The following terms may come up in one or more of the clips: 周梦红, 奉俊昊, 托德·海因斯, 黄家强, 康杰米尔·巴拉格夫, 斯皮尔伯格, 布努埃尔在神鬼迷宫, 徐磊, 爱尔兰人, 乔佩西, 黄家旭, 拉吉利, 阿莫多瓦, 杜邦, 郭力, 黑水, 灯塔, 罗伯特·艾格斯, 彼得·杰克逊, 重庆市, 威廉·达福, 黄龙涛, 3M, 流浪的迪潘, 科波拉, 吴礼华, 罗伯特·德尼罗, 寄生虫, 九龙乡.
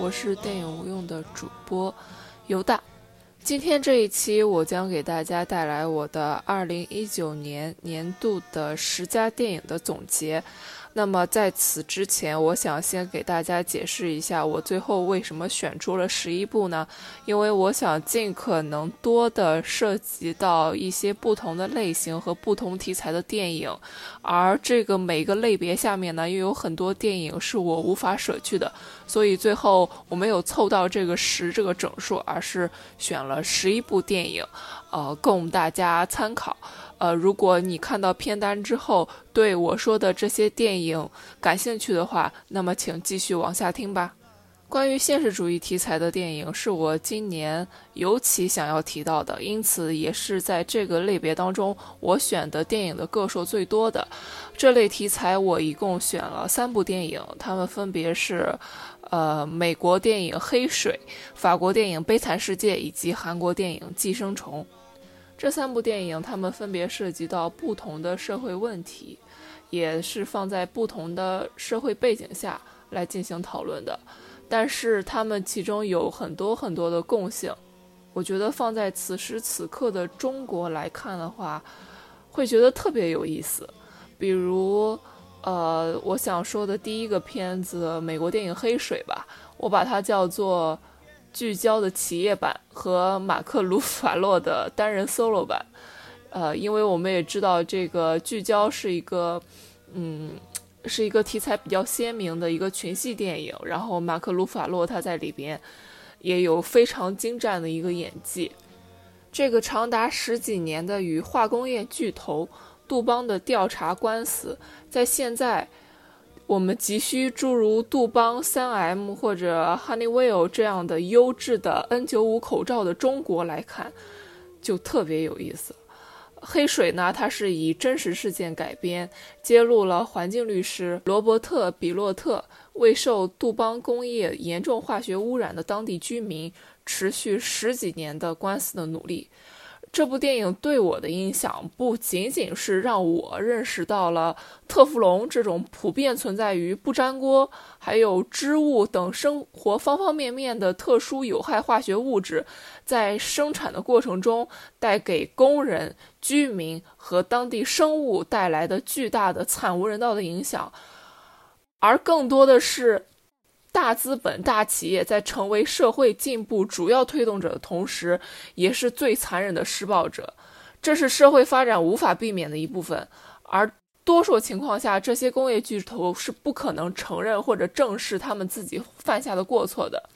我是电影无用的主播尤大，今天这一期我将给大家带来我的2019年年度的10家电影的总结。那么在此之前，我想先给大家解释一下我最后为什么选出了11部呢？因为我想尽可能多的涉及到一些不同的类型和不同题材的电影，而这个每个类别下面呢，又有很多电影是我无法舍去的，所以最后我没有凑到这个10这个整数，而是选了11部电影，供大家参考。如果你看到片单之后对我说的这些电影感兴趣的话，那么请继续往下听吧。关于现实主义题材的电影是我今年尤其想要提到的，因此也是在这个类别当中我选的电影的个数最多的。这类题材我一共选了3部电影，它们分别是美国电影《黑水》、法国电影《悲惨世界》以及韩国电影《寄生虫》。这3部电影它们分别涉及到不同的社会问题，也是放在不同的社会背景下来进行讨论的，但是它们其中有很多的共性。我觉得放在此时此刻的中国来看的话，会觉得特别有意思。比如我想说的第一个片子美国电影《黑水》吧，我把它叫做聚焦的企业版和马克·鲁法洛的单人 solo 版，因为我们也知道这个聚焦是一个，是一个题材比较鲜明的一个群戏电影，然后马克·鲁法洛他在里边也有非常精湛的一个演技。这个长达10几年的与化工业巨头杜邦的调查官司，在现在我们急需诸如杜邦、3M 或者 Honeywell 这样的优质的 N95 口罩的中国来看，就特别有意思。黑水呢，它是以真实事件改编，揭露了环境律师罗伯特·比洛特为受杜邦工业严重化学污染的当地居民持续10几年的官司的努力。这部电影对我的影响不仅仅是让我认识到了特氟龙这种普遍存在于不粘锅还有织物等生活方方面面的特殊有害化学物质在生产的过程中带给工人、居民和当地生物带来的巨大的惨无人道的影响，而更多的是大资本、大企业在成为社会进步主要推动者的同时，也是最残忍的施暴者。这是社会发展无法避免的一部分，而多数情况下，这些工业巨头是不可能承认或者正视他们自己犯下的过错的。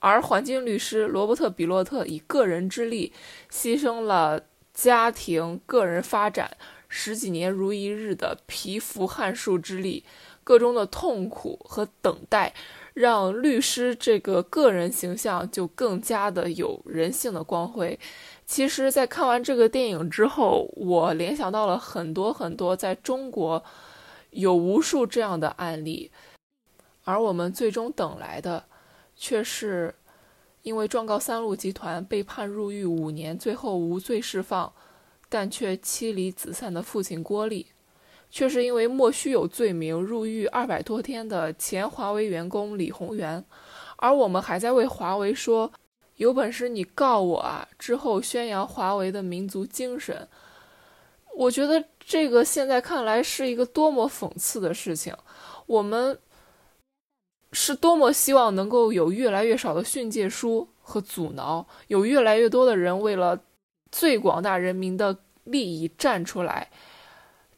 而环境律师罗伯特·比洛特以个人之力，牺牲了家庭、个人发展10几年如一日的蚍蜉撼树之力，各中的痛苦和等待，让律师这个个人形象就更加的有人性的光辉。其实在看完这个电影之后，我联想到了很多在中国有无数这样的案例，而我们最终等来的却是因为状告三鹿集团被判入狱5年，最后无罪释放，但却妻离子散的父亲郭力，却是因为莫须有罪名入狱200多天的前华为员工李宏源。而我们还在为华为说有本事你告我啊，之后宣扬华为的民族精神。我觉得这个现在看来是一个多么讽刺的事情，我们是多么希望能够有越来越少的训诫书和阻挠，有越来越多的人为了最广大人民的利益站出来。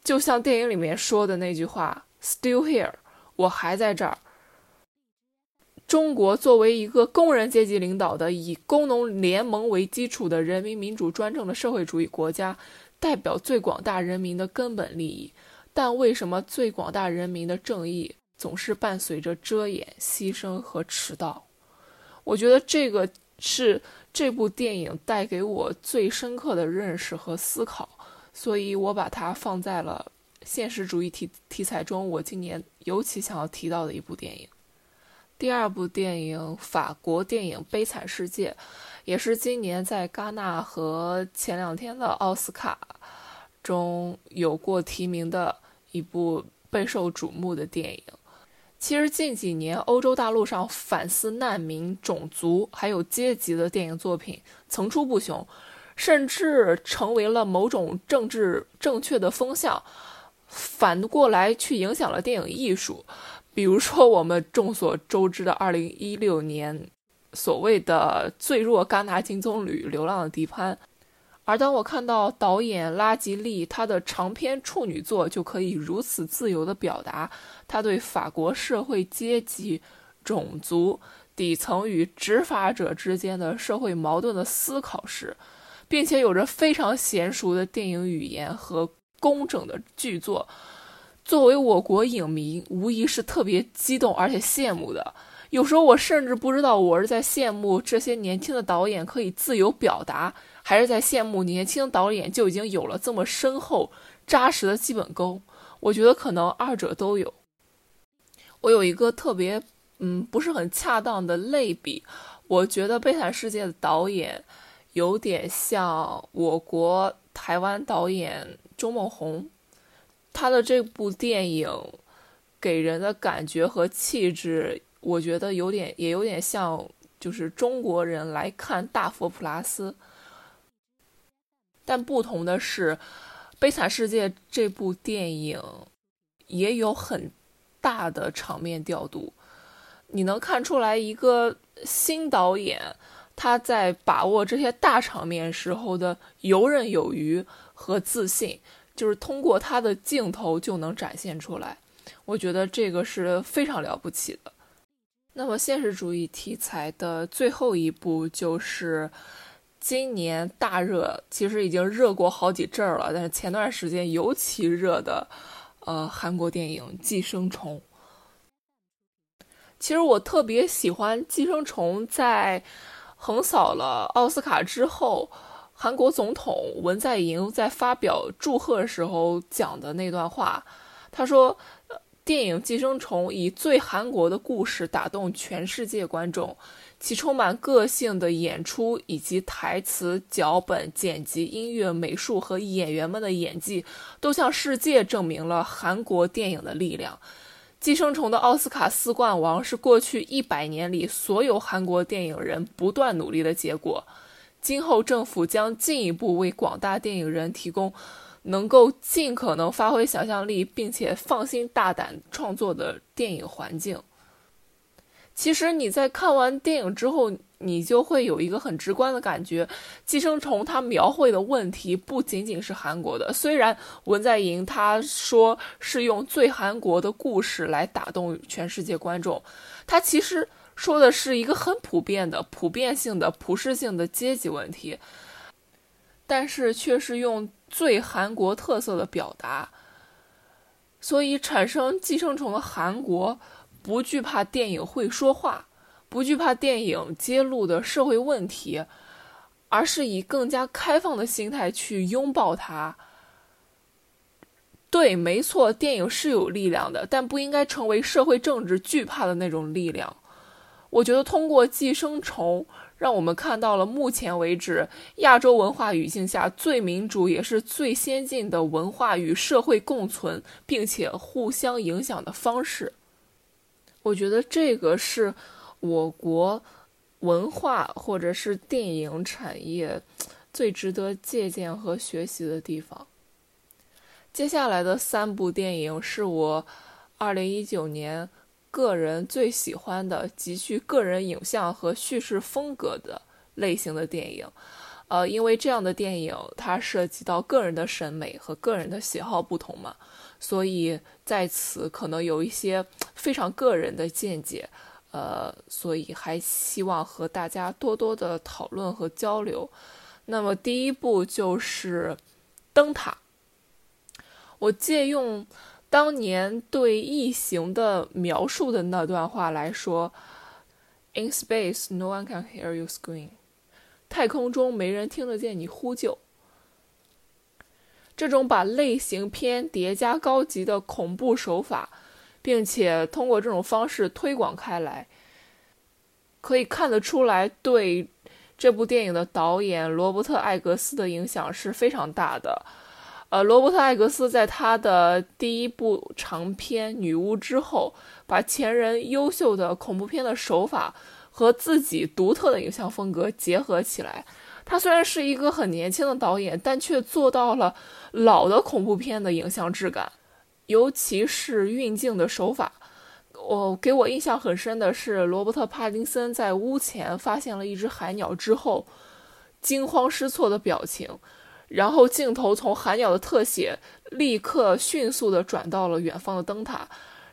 就像电影里面说的那句话 Still here， 我还在这儿。中国作为一个工人阶级领导的、以工农联盟为基础的人民民主专政的社会主义国家，代表最广大人民的根本利益。但为什么最广大人民的正义总是伴随着遮掩、牺牲和迟到？我觉得这个是这部电影带给我最深刻的认识和思考，所以我把它放在了现实主义题材中我今年尤其想要提到的一部电影。第二部电影，法国电影《悲惨世界》，也是今年在戛纳和前两天的奥斯卡中有过提名的一部备受瞩目的电影。其实近几年欧洲大陆上反思难民、种族还有阶级的电影作品层出不穷，甚至成为了某种政治正确的风向，反过来去影响了电影艺术。比如说我们众所周知的2016年所谓的最弱戛纳金棕榈《流浪的迪潘》。而当我看到导演拉吉利他的长篇处女作就可以如此自由地表达他对法国社会阶级、种族、底层与执法者之间的社会矛盾的思考时，并且有着非常娴熟的电影语言和工整的剧作，作为我国影迷无疑是特别激动而且羡慕的。有时候我甚至不知道我是在羡慕这些年轻的导演可以自由表达，还是在羡慕年轻导演就已经有了这么深厚扎实的基本功。我觉得可能二者都有。我有一个特别不是很恰当的类比，我觉得《悲惨世界》的导演有点像我国台湾导演周梦红，他的这部电影给人的感觉和气质我觉得有点像就是中国人来看大佛普拉斯。但不同的是，《悲惨世界》这部电影也有很大的场面调度，你能看出来一个新导演他在把握这些大场面时候的游刃有余和自信，就是通过他的镜头就能展现出来。我觉得这个是非常了不起的。那么现实主义题材的最后一部就是今年大热，其实已经热过好几阵了，但是前段时间尤其热的韩国电影《寄生虫》。其实我特别喜欢《寄生虫》在横扫了奥斯卡之后，韩国总统文在寅在发表祝贺时候讲的那段话。他说电影《寄生虫》以最韩国的故事打动全世界观众，其充满个性的演出以及台词、脚本、剪辑、音乐、美术和演员们的演技都向世界证明了韩国电影的力量。《寄生虫》的奥斯卡四冠王是过去100年里所有韩国电影人不断努力的结果，今后政府将进一步为广大电影人提供能够尽可能发挥想象力并且放心大胆创作的电影环境。其实你在看完电影之后，你就会有一个很直观的感觉，《寄生虫》它描绘的问题不仅仅是韩国的，虽然文在寅他说是用最韩国的故事来打动全世界观众，他其实说的是一个很普遍的、普遍性的、普世性的阶级问题，但是却是用最韩国特色的表达。所以产生《寄生虫》的韩国不惧怕电影会说话，不惧怕电影揭露的社会问题，而是以更加开放的心态去拥抱它。对，没错，电影是有力量的，但不应该成为社会政治惧怕的那种力量。我觉得通过《寄生虫》让我们看到了目前为止亚洲文化语境下最民主也是最先进的文化与社会共存并且互相影响的方式。我觉得这个是我国文化或者是电影产业最值得借鉴和学习的地方。接下来的3部电影是我2019年个人最喜欢的极具个人影像和叙事风格的类型的电影，因为这样的电影它涉及到个人的审美和个人的喜好不同嘛，所以在此可能有一些非常个人的见解，所以还希望和大家多多的讨论和交流。那么第一步就是灯塔，我借用当年对异形的描述的那段话来说 In space, no one can hear you scream. 太空中没人听得见你呼救。这种把类型片叠加高级的恐怖手法，并且通过这种方式推广开来，可以看得出来对这部电影的导演罗伯特·艾格斯的影响是非常大的。罗伯特·艾格斯在他的第一部长片《女巫》之后，把前人优秀的恐怖片的手法和自己独特的影像风格结合起来。他虽然是一个很年轻的导演，但却做到了老的恐怖片的影像质感，尤其是运镜的手法。给我印象很深的是罗伯特·帕丁森在屋前发现了一只海鸟之后惊慌失措的表情，然后镜头从海鸟的特写立刻迅速地转到了远方的灯塔，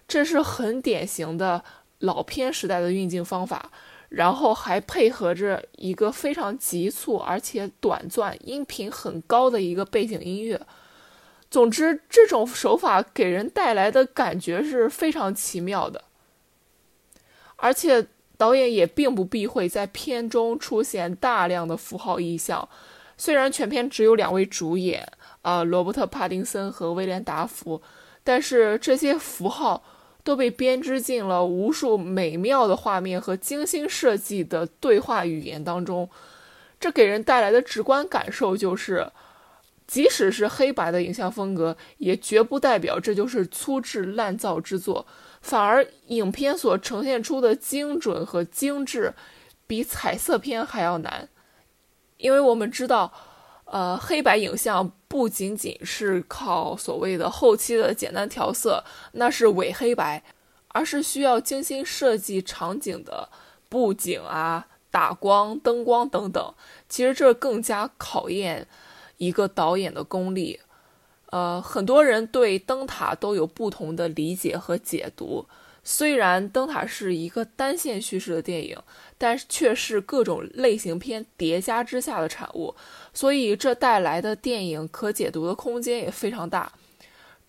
这是很典型的老片时代的运镜方法，然后还配合着一个非常急促而且短暂、音频很高的一个背景音乐。总之，这种手法给人带来的感觉是非常奇妙的，而且导演也并不避讳在片中出现大量的符号意象。虽然全片只有2位主演罗伯特·帕丁森和威廉·达福，但是这些符号都被编织进了无数美妙的画面和精心设计的对话语言当中。这给人带来的直观感受就是，即使是黑白的影像风格，也绝不代表这就是粗制滥造之作，反而影片所呈现出的精准和精致，比彩色片还要难。因为我们知道黑白影像不仅仅是靠所谓的后期的简单调色，那是伪黑白，而是需要精心设计场景的布景打光、灯光等等。其实这更加考验一个导演的功力。很多人对灯塔都有不同的理解和解读。虽然灯塔是一个单线叙事的电影，但却是各种类型片叠加之下的产物，所以这带来的电影可解读的空间也非常大。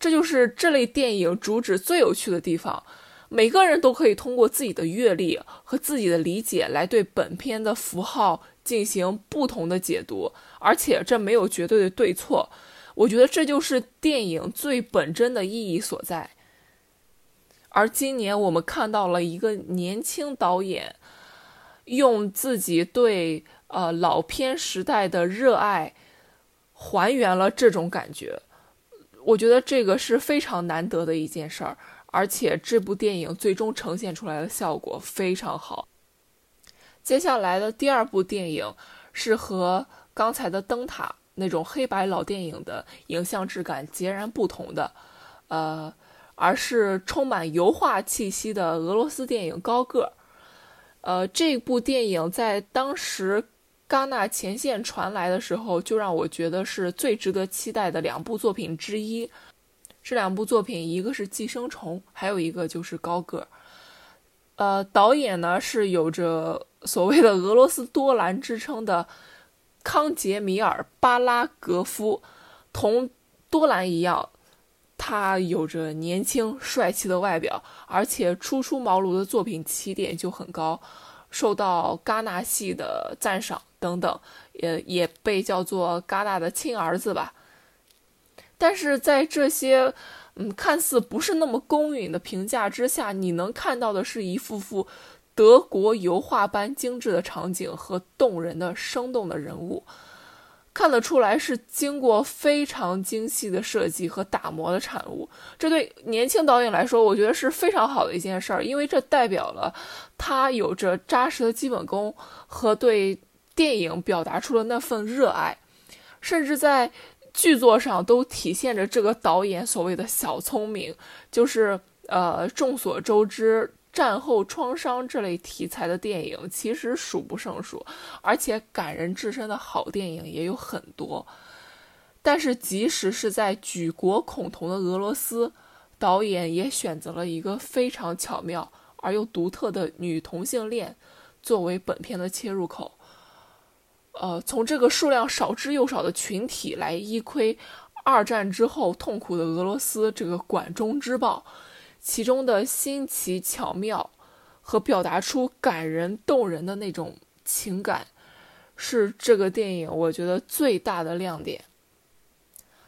这就是这类电影主旨最有趣的地方，每个人都可以通过自己的阅历和自己的理解来对本片的符号进行不同的解读，而且这没有绝对的对错。我觉得这就是电影最本真的意义所在。而今年我们看到了一个年轻导演用自己对老片时代的热爱还原了这种感觉，我觉得这个是非常难得的一件事儿，而且这部电影最终呈现出来的效果非常好。接下来的第2部电影是和刚才的灯塔那种黑白老电影的影像质感截然不同的，而是充满油画气息的俄罗斯电影《高个》。这部电影在当时戛纳前线传来的时候，就让我觉得是最值得期待的2部作品之一。这2部作品，一个是《寄生虫》，还有一个就是《高个》。导演呢是有着所谓的俄罗斯多兰之称的康杰米尔·巴拉格夫，同多兰一样，他有着年轻帅气的外表，而且初出茅庐的作品起点就很高，受到戛纳系的赞赏等等，也被叫做戛纳的亲儿子吧。但是在这些看似不是那么公允的评价之下，你能看到的是一幅幅德国油画般精致的场景和动人的生动的人物，看得出来是经过非常精细的设计和打磨的产物。这对年轻导演来说，我觉得是非常好的一件事儿，因为这代表了他有着扎实的基本功和对电影表达出了那份热爱，甚至在剧作上都体现着这个导演所谓的小聪明，就是众所周知，战后创伤这类题材的电影其实数不胜数，而且感人至深的好电影也有很多。但是即使是在举国恐同的俄罗斯，导演也选择了一个非常巧妙而又独特的女同性恋作为本片的切入口，从这个数量少之又少的群体来一窥二战之后痛苦的俄罗斯这个管中之宝，其中的新奇巧妙和表达出感人动人的那种情感，是这个电影我觉得最大的亮点。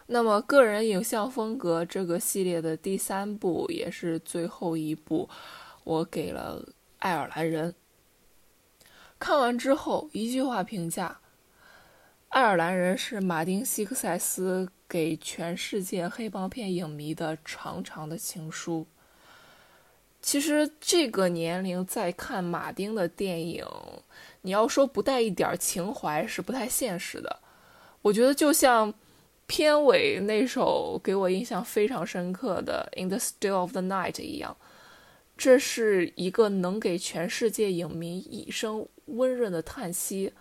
那么个人影像风格这个系列的第三部也是最后一部，我给了爱尔兰人。看完之后一句话评价，爱尔兰人是马丁·西克塞斯给全世界黑帮片影迷的长长的情书。其实这个年龄再看马丁的电影，你要说不带一点情怀是不太现实的。我觉得就像片尾那首给我印象非常深刻的 In the Still of the Night 一样，这是一个能给全世界影迷一声温润的叹息，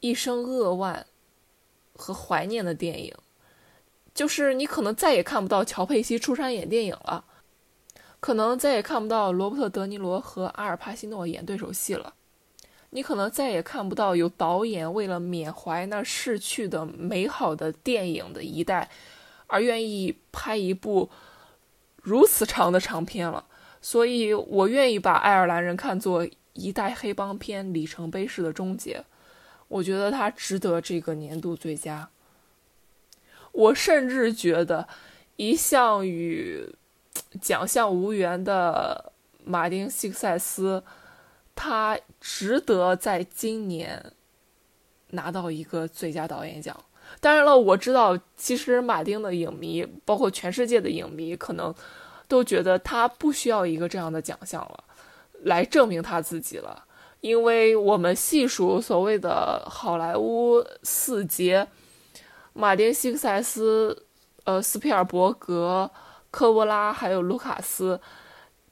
一声扼腕和怀念的电影。就是你可能再也看不到乔佩西出山演电影了，可能再也看不到罗伯特·德尼罗和阿尔·帕西诺演对手戏了，你可能再也看不到有导演为了缅怀那逝去的美好的电影的一代而愿意拍一部如此长的长片了。所以我愿意把爱尔兰人看作一代黑帮片里程碑式的终结，我觉得它值得这个年度最佳。我甚至觉得一向与奖项无缘的马丁·西克塞斯他值得在今年拿到一个最佳导演奖。当然了，我知道其实马丁的影迷包括全世界的影迷可能都觉得他不需要一个这样的奖项了来证明他自己了，因为我们细数所谓的好莱坞四杰，马丁·西克塞斯、斯皮尔伯格、科波拉还有卢卡斯，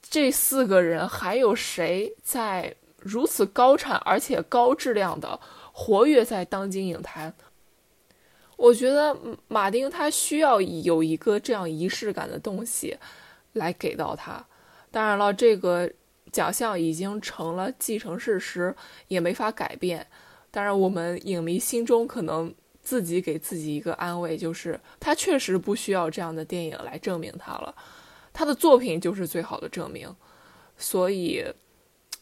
这四个人还有谁在如此高产而且高质量的活跃在当今影坛？我觉得马丁他需要有一个这样仪式感的东西来给到他。当然了，这个奖项已经成了既成事实，也没法改变。当然我们影迷心中可能自己给自己一个安慰，就是他确实不需要这样的电影来证明他了，他的作品就是最好的证明。所以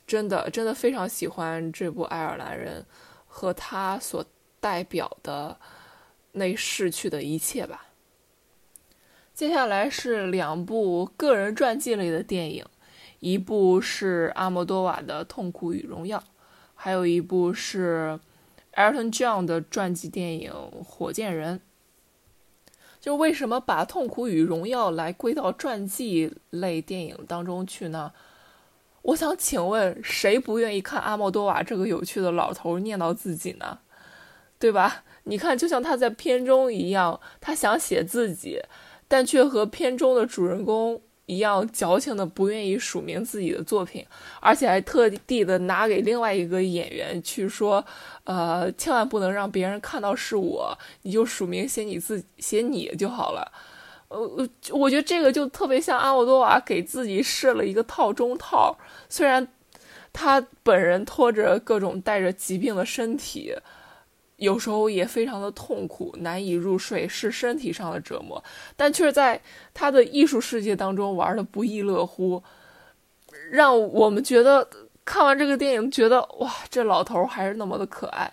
真的非常喜欢这部《爱尔兰人》和他所代表的那逝去的一切吧。接下来是两部个人传记类的电影，一部是阿莫多瓦的《痛苦与荣耀》，还有一部是 Elton John 的传记电影《火箭人》。就为什么把《痛苦与荣耀》来归到传记类电影当中去呢？我想请问谁不愿意看阿莫多瓦这个有趣的老头念叨自己呢？对吧？你看就像他在片中一样，他想写自己，但却和片中的主人公一样矫情的不愿意署名自己的作品，而且还特地的拿给另外一个演员去说，千万不能让别人看到是我，你就署名写你自己，写你就好了。我觉得这个就特别像阿莫多瓦给自己设了一个套中套，虽然他本人拖着各种带着疾病的身体，有时候也非常的痛苦，难以入睡，是身体上的折磨，但却在他的艺术世界当中玩的不亦乐乎，让我们觉得看完这个电影觉得哇，这老头还是那么的可爱。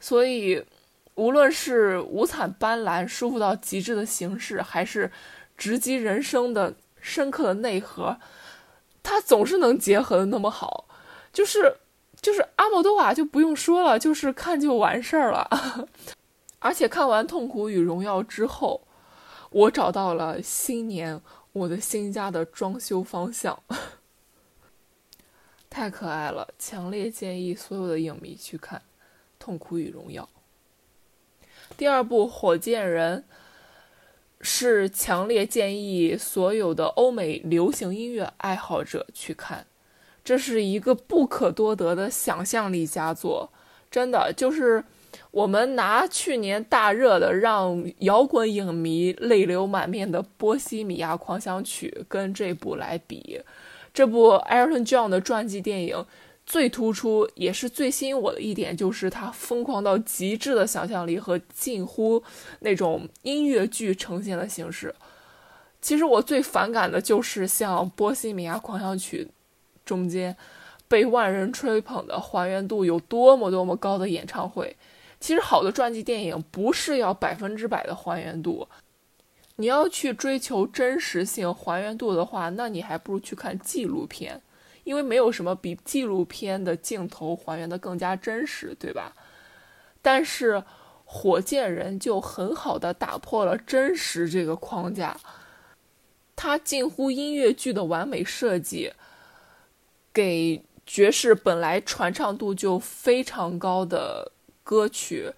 所以无论是五彩斑斓舒服到极致的形式，还是直击人生的深刻的内核，他总是能结合的那么好。就是阿莫多瓦就不用说了，就是看就完事儿了。而且看完《痛苦与荣耀》之后，我找到了新年我的新家的装修方向，太可爱了，强烈建议所有的影迷去看《痛苦与荣耀》。第二部《火箭人》是强烈建议所有的欧美流行音乐爱好者去看。这是一个不可多得的想象力佳作，真的就是我们拿去年大热的让摇滚影迷泪流满面的《波西米亚狂想曲》跟这部来比，这部 Elton John 的传记电影最突出也是最吸引我的一点，就是他疯狂到极致的想象力和近乎那种音乐剧呈现的形式。其实我最反感的就是像《波西米亚狂想曲》中间被万人吹捧的还原度有多么高的演唱会。其实好的传记电影不是要100%的还原度，你要去追求真实性还原度的话，那你还不如去看纪录片，因为没有什么比纪录片的镜头还原的更加真实，对吧？但是火箭人就很好的打破了真实这个框架，它近乎音乐剧的完美设计，给爵士本来传唱度就非常高的歌曲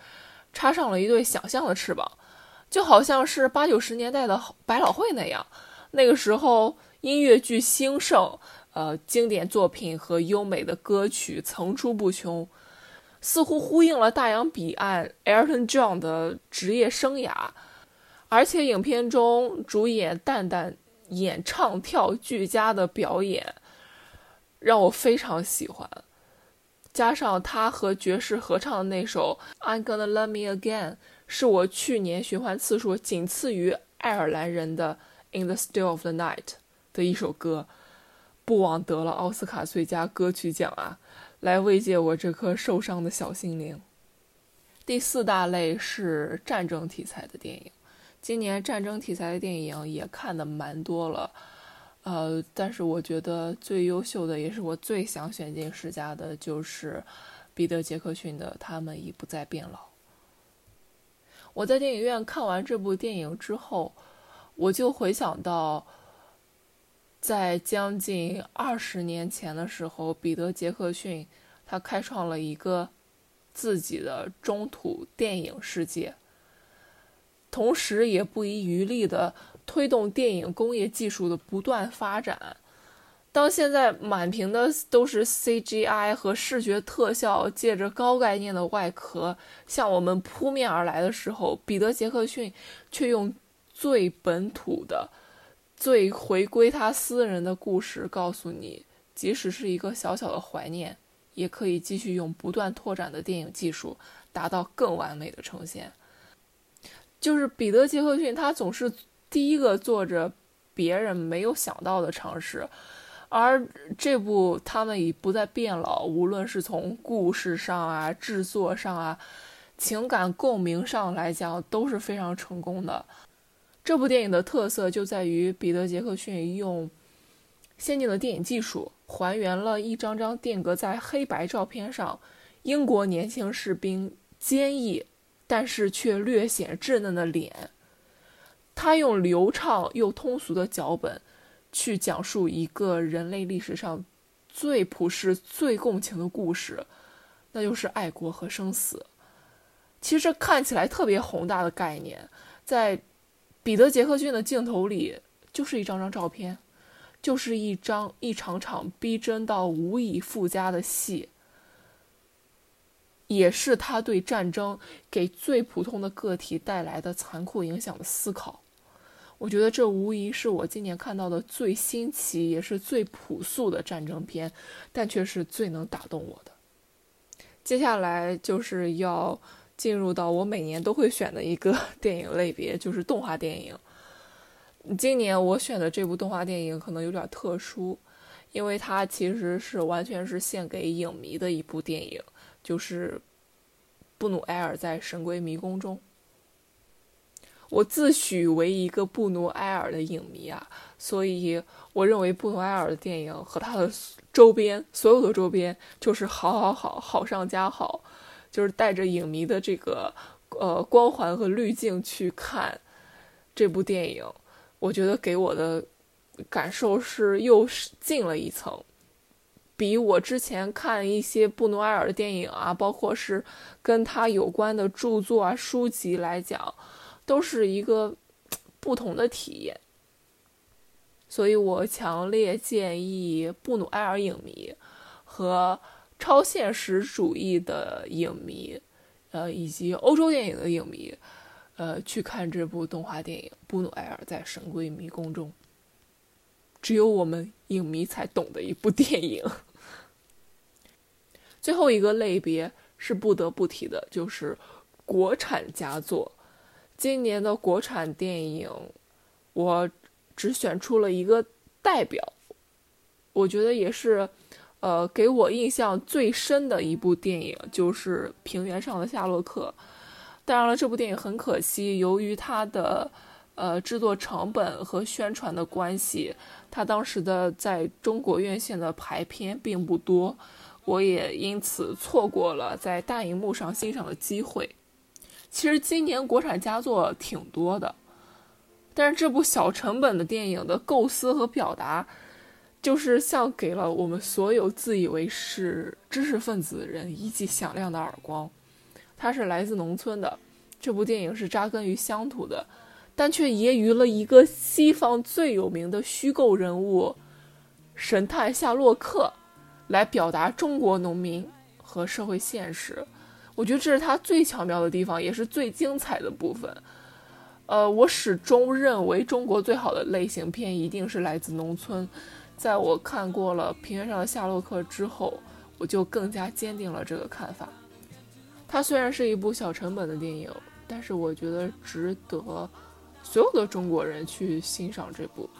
插上了一对想象的翅膀，就好像是80、90年代的百老汇那样。那个时候音乐剧兴盛，经典作品和优美的歌曲层出不穷，似乎呼应了大洋彼岸 Elton John 的职业生涯。而且影片中主演蛋蛋演唱跳俱佳的表演让我非常喜欢，加上他和爵士合唱的那首 I'm Gonna Love Me Again 是我去年循环次数仅次于爱尔兰人的 In the Still of the Night 的一首歌，不枉得了奥斯卡最佳歌曲奖啊，来慰藉我这颗受伤的小心灵。第四大类是战争题材的电影，今年战争题材的电影也看的蛮多了，但是我觉得最优秀的也是我最想选进十佳的就是彼得·杰克逊的《他们已不再变老》。我在电影院看完这部电影之后，我就回想到在将近20年前的时候，彼得·杰克逊他开创了一个自己的中土电影世界，同时也不遗余力的推动电影工业技术的不断发展。当现在满屏的都是 CGI 和视觉特效借着高概念的外壳向我们扑面而来的时候，彼得·杰克逊却用最本土的、最回归他私人的故事告诉你，即使是一个小小的怀念，也可以继续用不断拓展的电影技术达到更完美的呈现。就是彼得·杰克逊他总是第一个做着别人没有想到的尝试，而这部《他们已不再变老》无论是从故事上啊、制作上啊、情感共鸣上来讲都是非常成功的。这部电影的特色就在于彼得·杰克逊用先进的电影技术还原了一张张定格在黑白照片上英国年轻士兵坚毅但是却略显稚嫩的脸，他用流畅又通俗的脚本去讲述一个人类历史上最普世最共情的故事，那就是爱国和生死。其实看起来特别宏大的概念在彼得·杰克逊的镜头里就是一张张照片，就是一场场逼真到无以复加的戏，也是他对战争给最普通的个体带来的残酷影响的思考。我觉得这无疑是我今年看到的最新奇也是最朴素的战争片，但却是最能打动我的。接下来就是要进入到我每年都会选的一个电影类别，就是动画电影。今年我选的这部动画电影可能有点特殊，因为它其实是完全是献给影迷的一部电影，就是布努埃尔在《神鬼迷宫》中。我自诩为一个布努埃尔的影迷啊，所以我认为布努埃尔的电影和他的周边，所有的周边就是好上加好，就是带着影迷的这个光环和滤镜去看这部电影，我觉得给我的感受是又进了一层。比我之前看一些布努埃尔的电影啊，包括是跟他有关的著作啊、书籍来讲，都是一个不同的体验。所以我强烈建议布努埃尔影迷和超现实主义的影迷，以及欧洲电影的影迷，去看这部动画电影《布努埃尔在神鬼迷宫》中。只有我们影迷才懂的一部电影。最后一个类别是不得不提的，就是国产佳作。今年的国产电影我只选出了一个代表，我觉得也是给我印象最深的一部电影，就是《平原上的夏洛克》。当然了，这部电影很可惜，由于它的制作成本和宣传的关系，它当时的在中国院线的排片并不多，我也因此错过了在大荧幕上欣赏的机会。其实今年国产佳作挺多的，但是这部小成本的电影的构思和表达，就是像给了我们所有自以为是知识分子的人一记响亮的耳光。它是来自农村的，这部电影是扎根于乡土的，但却揶揄了一个西方最有名的虚构人物神探夏洛克，来表达中国农民和社会现实。我觉得这是他最巧妙的地方，也是最精彩的部分。我始终认为中国最好的类型片一定是来自农村。在我看过了《平原上的夏洛克》之后，我就更加坚定了这个看法。它虽然是一部小成本的电影，但是我觉得值得所有的中国人去欣赏这部。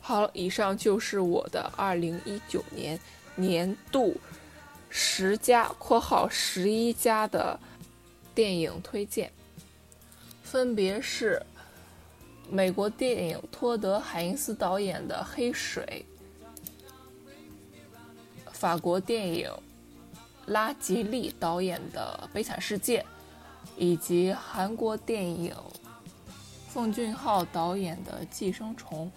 好了，以上就是我的2019年年度10+（11+）的电影推荐，分别是美国电影托德·海因斯导演的《黑水》，法国电影拉吉利导演的《悲惨世界》，以及韩国电影奉俊昊导演的《寄生虫》，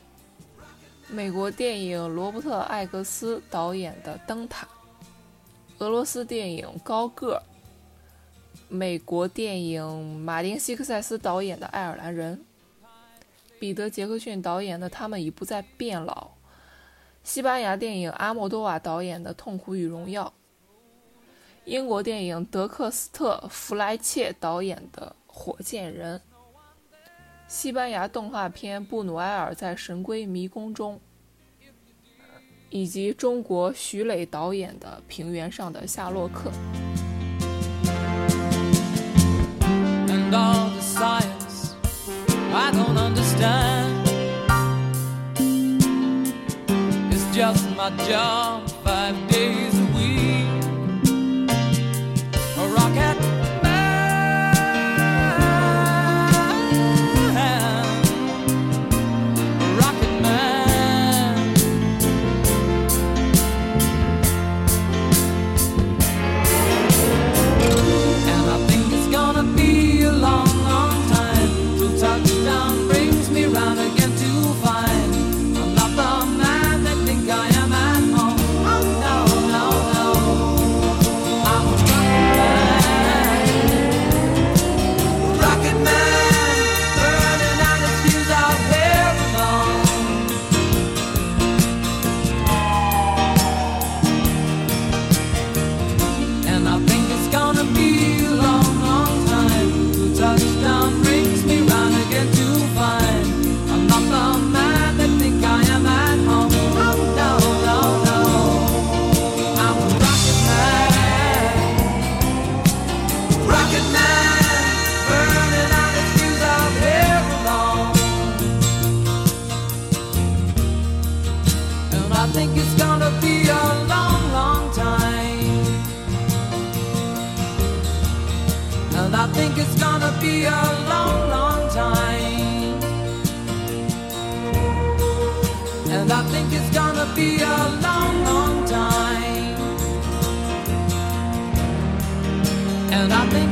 美国电影罗伯特·艾格斯导演的《灯塔》，俄罗斯电影《高个》，美国电影马丁·西克塞斯导演的《爱尔兰人》，彼得·杰克逊导演的《他们已不再变老》，西班牙电影阿莫多瓦导演的《痛苦与荣耀》，英国电影德克斯特·弗莱切导演的《火箭人》，西班牙动画片《布努埃尔在神龟迷宫中》，以及中国徐磊导演的《平原上的夏洛克》。And all the science I don't understand It's just my job 5 days a week A rocket be a long, long time, and I think it's gonna be a long, long time, and I think